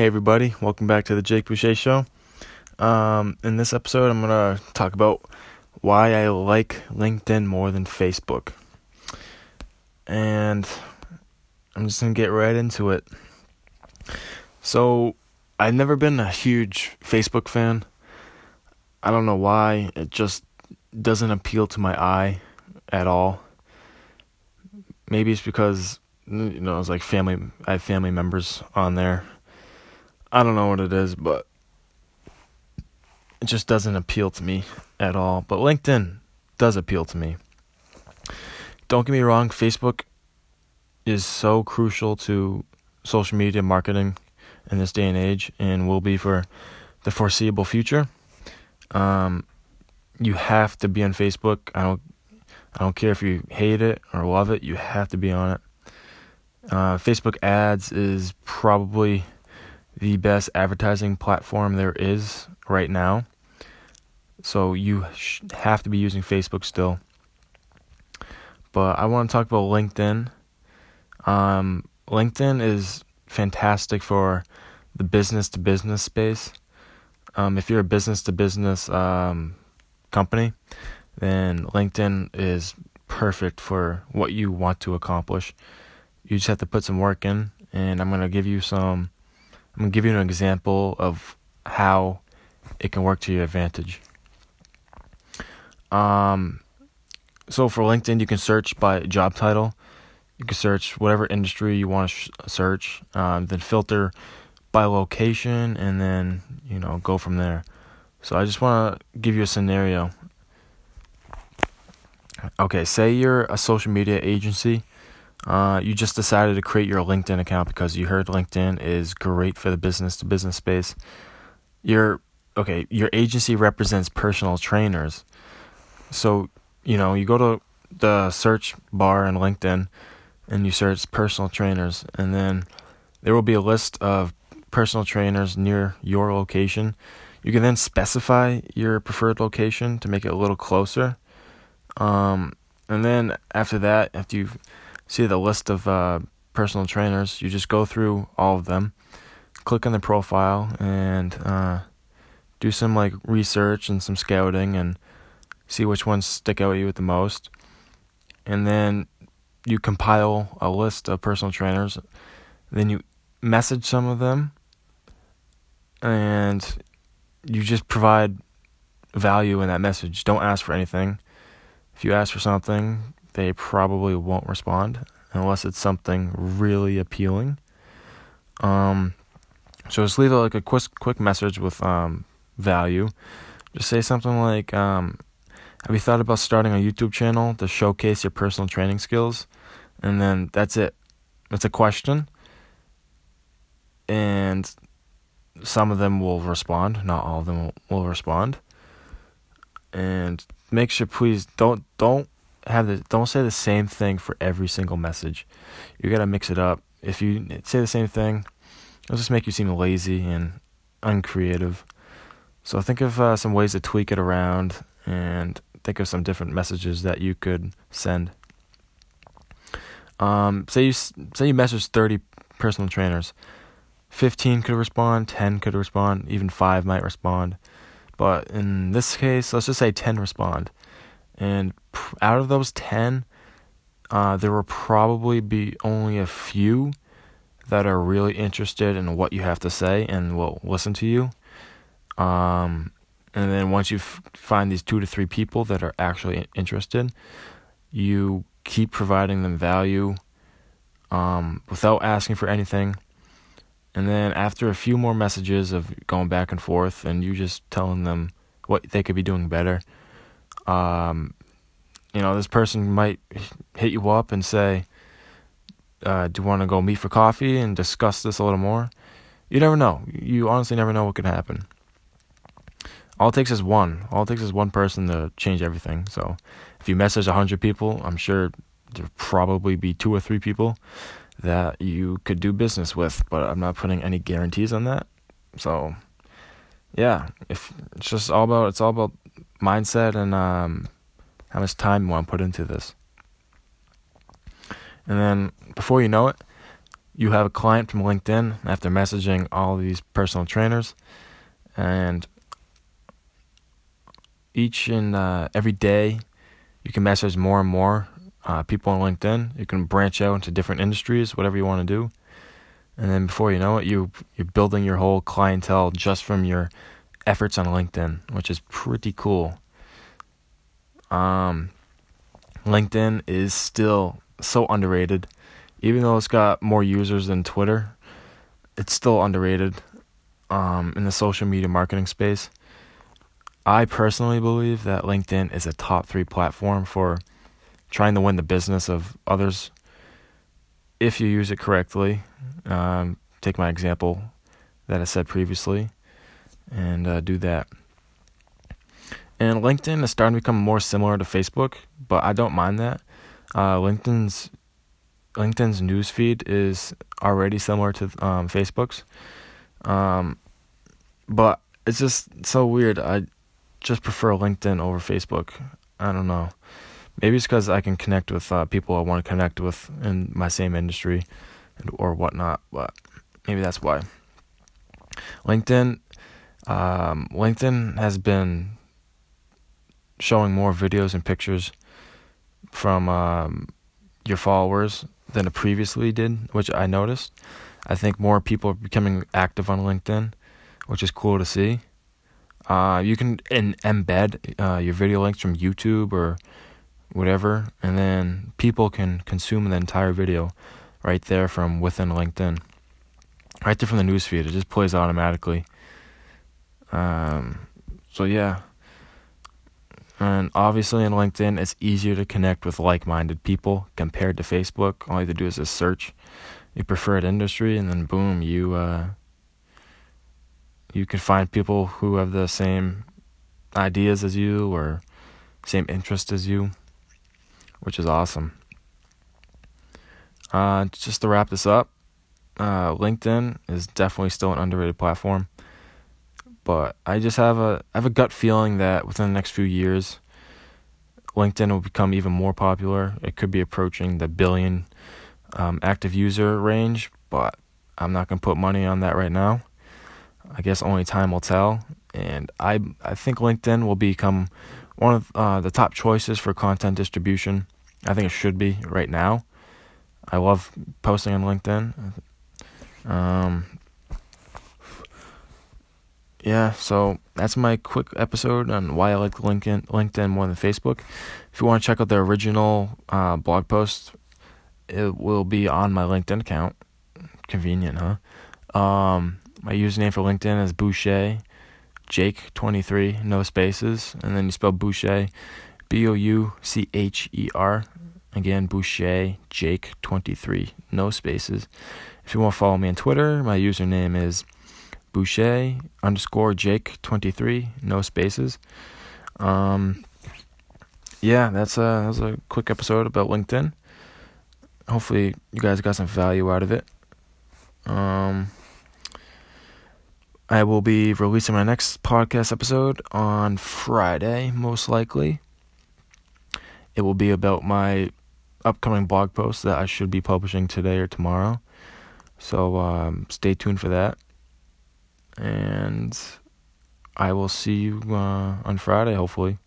Hey everybody, welcome back to the Jake Boucher Show. In this episode, I'm going to talk about why I like LinkedIn more than Facebook. And I'm just going to get right into it. So, I've never been a huge Facebook fan. I don't know why, it just doesn't appeal to my eye at all. Maybe it's because, it's like I have family members on there. I don't know what it is, but it just doesn't appeal to me at all. But LinkedIn does appeal to me. Don't get me wrong, Facebook is so crucial to social media marketing in this day and age and will be for the foreseeable future. You have to be on Facebook. I don't care if you hate it or love it, you have to be on it. Facebook ads is probably the best advertising platform there is right now. So you have to be using Facebook still. But I want to talk about LinkedIn. LinkedIn is fantastic for the business-to-business space. If you're a business-to-business company, then LinkedIn is perfect for what you want to accomplish. You just have to put some work in, and I'm going to give you an example of how it can work to your advantage. So for LinkedIn, you can search by job title. You can search whatever industry you want to search, then filter by location, and then, go from there. So I just want to give you a scenario. Okay, say you're a social media agency. You just decided to create your LinkedIn account because you heard LinkedIn is great for the business-to-business space. Your agency represents personal trainers. So, you go to the search bar in LinkedIn and you search personal trainers. And then there will be a list of personal trainers near your location. You can then specify your preferred location to make it a little closer. And then after that, after you've see the list of personal trainers, you just go through all of them, click on the profile, and do some research and some scouting and see which ones stick out at you the most. And then you compile a list of personal trainers. Then you message some of them, and you just provide value in that message. Don't ask for anything. If you ask for something, they probably won't respond unless it's something really appealing. So just leave a quick message with value. Just say something like, have you thought about starting a YouTube channel to showcase your personal training skills? And then that's it. That's a question. And some of them will respond. Not all of them will respond. And make sure, please, don't say the same thing for every single message. You gotta mix it up. If you say the same thing, it'll just make you seem lazy and uncreative. So think of some ways to tweak it around, and think of some different messages that you could send. Say you message 30 personal trainers. 15 could respond, 10 could respond, even 5 might respond. But in this case, let's just say 10 respond. And out of those 10, there will probably be only a few that are really interested in what you have to say and will listen to you. And then once you find these 2 to 3 people that are actually interested, you keep providing them value without asking for anything. And then after a few more messages of going back and forth and you just telling them what they could be doing better, this person might hit you up and say, do you want to go meet for coffee and discuss this a little more? You never know. You honestly never know what could happen. All it takes is one person to change everything. So if you message 100 people, I'm sure there'll probably be 2 or 3 people that you could do business with, but I'm not putting any guarantees on that. So yeah, it's all about mindset and how much time you want to put into this. And then before you know it, you have a client from LinkedIn after messaging all these personal trainers, and each and every day you can message more and more people on LinkedIn. You can branch out into different industries, whatever you want to do. And then before you know it, you're building your whole clientele just from your efforts on LinkedIn, which is pretty cool. LinkedIn is still so underrated. Even though it's got more users than Twitter, it's still underrated in the social media marketing space. I personally believe that LinkedIn is a top 3 platform for trying to win the business of others if you use it correctly. Take my example that I said previously and do that. And LinkedIn is starting to become more similar to Facebook, but I don't mind that. LinkedIn's newsfeed is already similar to Facebook's. But it's just so weird. I just prefer LinkedIn over Facebook. I don't know. Maybe it's because I can connect with people I want to connect with in my same industry or whatnot, but maybe that's why. LinkedIn has been showing more videos and pictures from your followers than it previously did, which I noticed. I think more people are becoming active on LinkedIn, which is cool to see. You can embed your video links from YouTube or whatever, and then people can consume the entire video right there from within LinkedIn. Right there from the newsfeed. It just plays automatically. So yeah. And obviously in LinkedIn, it's easier to connect with like-minded people compared to Facebook. All you have to do is just search your preferred industry, and then boom, you can find people who have the same ideas as you or same interest as you, which is awesome. Just to wrap this up, LinkedIn is definitely still an underrated platform. But I just have a gut feeling that within the next few years, LinkedIn will become even more popular. It could be approaching the 1 billion active user range, but I'm not going to put money on that right now. I guess only time will tell. And I think LinkedIn will become one of the top choices for content distribution. I think it should be right now. I love posting on LinkedIn. Yeah, so that's my quick episode on why I like LinkedIn more than Facebook. If you want to check out the original blog post, it will be on my LinkedIn account. Convenient, huh? My username for LinkedIn is Boucher, Jake23, no spaces. And then you spell Boucher, Boucher. Again, Boucher, Jake23, no spaces. If you want to follow me on Twitter, my username is Boucher_Jake23, no spaces. Yeah, that was a quick episode about LinkedIn. Hopefully you guys got some value out of it. I will be releasing my next podcast episode on Friday, most likely. It will be about my upcoming blog post that I should be publishing today or tomorrow. So stay tuned for that. And I will see you on Friday, hopefully.